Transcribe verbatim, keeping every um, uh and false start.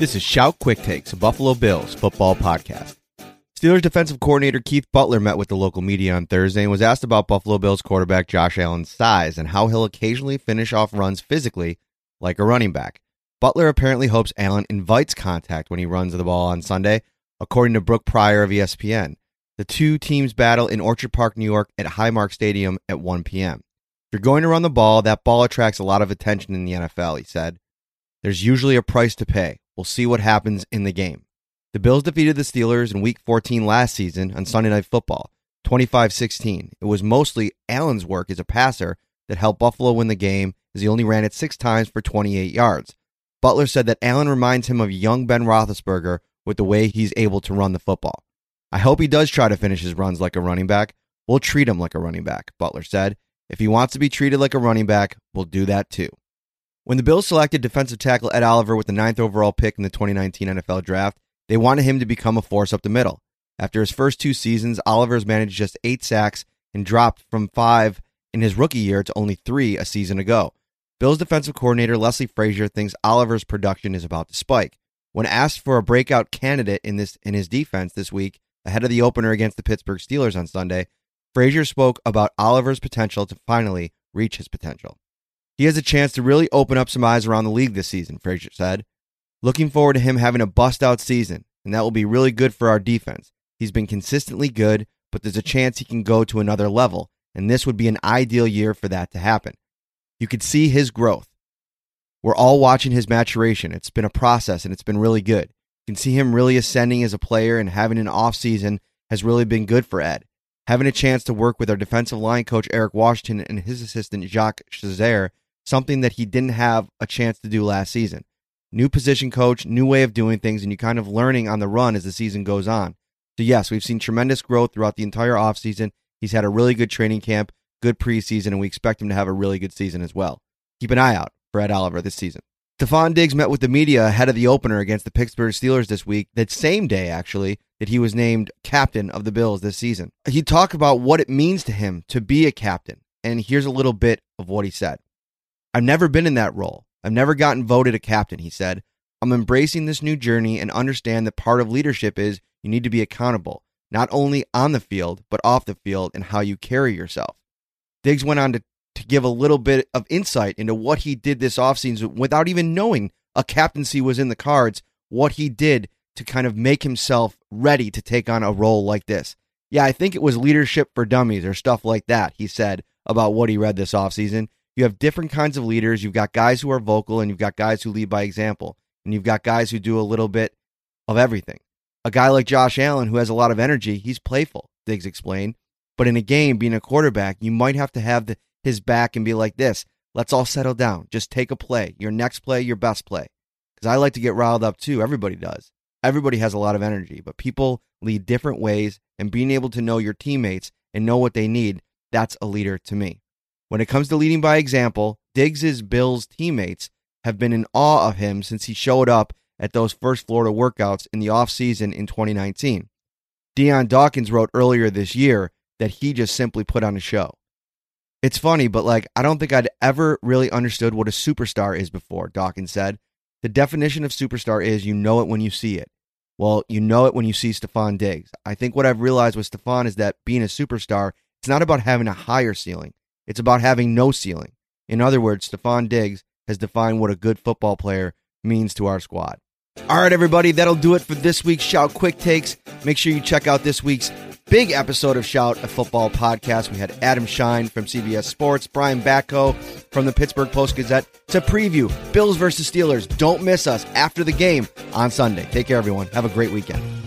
This is Shout Quick Takes, a Buffalo Bills football podcast. Steelers defensive coordinator Keith Butler met with the local media on Thursday and was asked about Buffalo Bills quarterback Josh Allen's size and how he'll occasionally finish off runs physically like a running back. Butler apparently hopes Allen invites contact when he runs the ball on Sunday, according to Brooke Pryor of E S P N. The two teams battle in Orchard Park, New York at Highmark Stadium at one p.m. If you're going to run the ball, that ball attracts a lot of attention in the N F L, he said. There's usually a price to pay. We'll see what happens in the game. The Bills defeated the Steelers in Week fourteen last season on Sunday Night Football, twenty-five sixteen. It was mostly Allen's work as a passer that helped Buffalo win the game, as he only ran it six times for twenty-eight yards. Butler said that Allen reminds him of young Ben Roethlisberger with the way he's able to run the football. I hope he does try to finish his runs like a running back. We'll treat him like a running back, Butler said. If he wants to be treated like a running back, we'll do that too. When the Bills selected defensive tackle Ed Oliver with the ninth overall pick in the twenty nineteen N F L Draft, they wanted him to become a force up the middle. After his first two seasons, Oliver's managed just eight sacks and dropped from five in his rookie year to only three a season ago. Bills defensive coordinator Leslie Frazier thinks Oliver's production is about to spike. When asked for a breakout candidate in this in his defense this week, ahead of the opener against the Pittsburgh Steelers on Sunday, Frazier spoke about Oliver's potential to finally reach his potential. He has a chance to really open up some eyes around the league this season, Frazier said. Looking forward to him having a bust-out season, and that will be really good for our defense. He's been consistently good, but there's a chance he can go to another level, and this would be an ideal year for that to happen. You could see his growth. We're all watching his maturation. It's been a process, and it's been really good. You can see him really ascending as a player, and having an offseason has really been good for Ed. Having a chance to work with our defensive line coach Eric Washington and his assistant Jacques Chazaire, something that he didn't have a chance to do last season. New position coach, new way of doing things, and you're kind of learning on the run as the season goes on. So yes, we've seen tremendous growth throughout the entire offseason. He's had a really good training camp, good preseason, and we expect him to have a really good season as well. Keep an eye out for Ed Oliver this season. Stephon Diggs met with the media ahead of the opener against the Pittsburgh Steelers this week, that same day, actually, that he was named captain of the Bills this season. He talked about what it means to him to be a captain, and here's a little bit of what he said. I've never been in that role. I've never gotten voted a captain, he said. I'm embracing this new journey and understand that part of leadership is you need to be accountable, not only on the field, but off the field and how you carry yourself. Diggs went on to, to give a little bit of insight into what he did this offseason without even knowing a captaincy was in the cards, what he did to kind of make himself ready to take on a role like this. Yeah, I think it was leadership for dummies or stuff like that, he said about what he read this offseason. You have different kinds of leaders. You've got guys who are vocal and you've got guys who lead by example. And you've got guys who do a little bit of everything. A guy like Josh Allen, who has a lot of energy, he's playful, Diggs explained. But in a game, being a quarterback, you might have to have the, his back and be like this. Let's all settle down. Just take a play. Your next play, your best play. Because I like to get riled up too. Everybody does. Everybody has a lot of energy. But people lead different ways. And being able to know your teammates and know what they need, that's a leader to me. When it comes to leading by example, Diggs' Bills teammates have been in awe of him since he showed up at those first Florida workouts in the offseason in twenty nineteen. Deion Dawkins wrote earlier this year that he just simply put on a show. It's funny, but like I don't think I'd ever really understood what a superstar is before, Dawkins said. The definition of superstar is you know it when you see it. Well, you know it when you see Stephon Diggs. I think what I've realized with Stephon is that being a superstar, it's not about having a higher ceiling. It's about having no ceiling. In other words, Stephon Diggs has defined what a good football player means to our squad. All right, everybody, that'll do it for this week's Shout Quick Takes. Make sure you check out this week's big episode of Shout, a football podcast. We had Adam Schein from C B S Sports, Brian Batco from the Pittsburgh Post-Gazette to preview Bills versus Steelers. Don't miss us after the game on Sunday. Take care, everyone. Have a great weekend.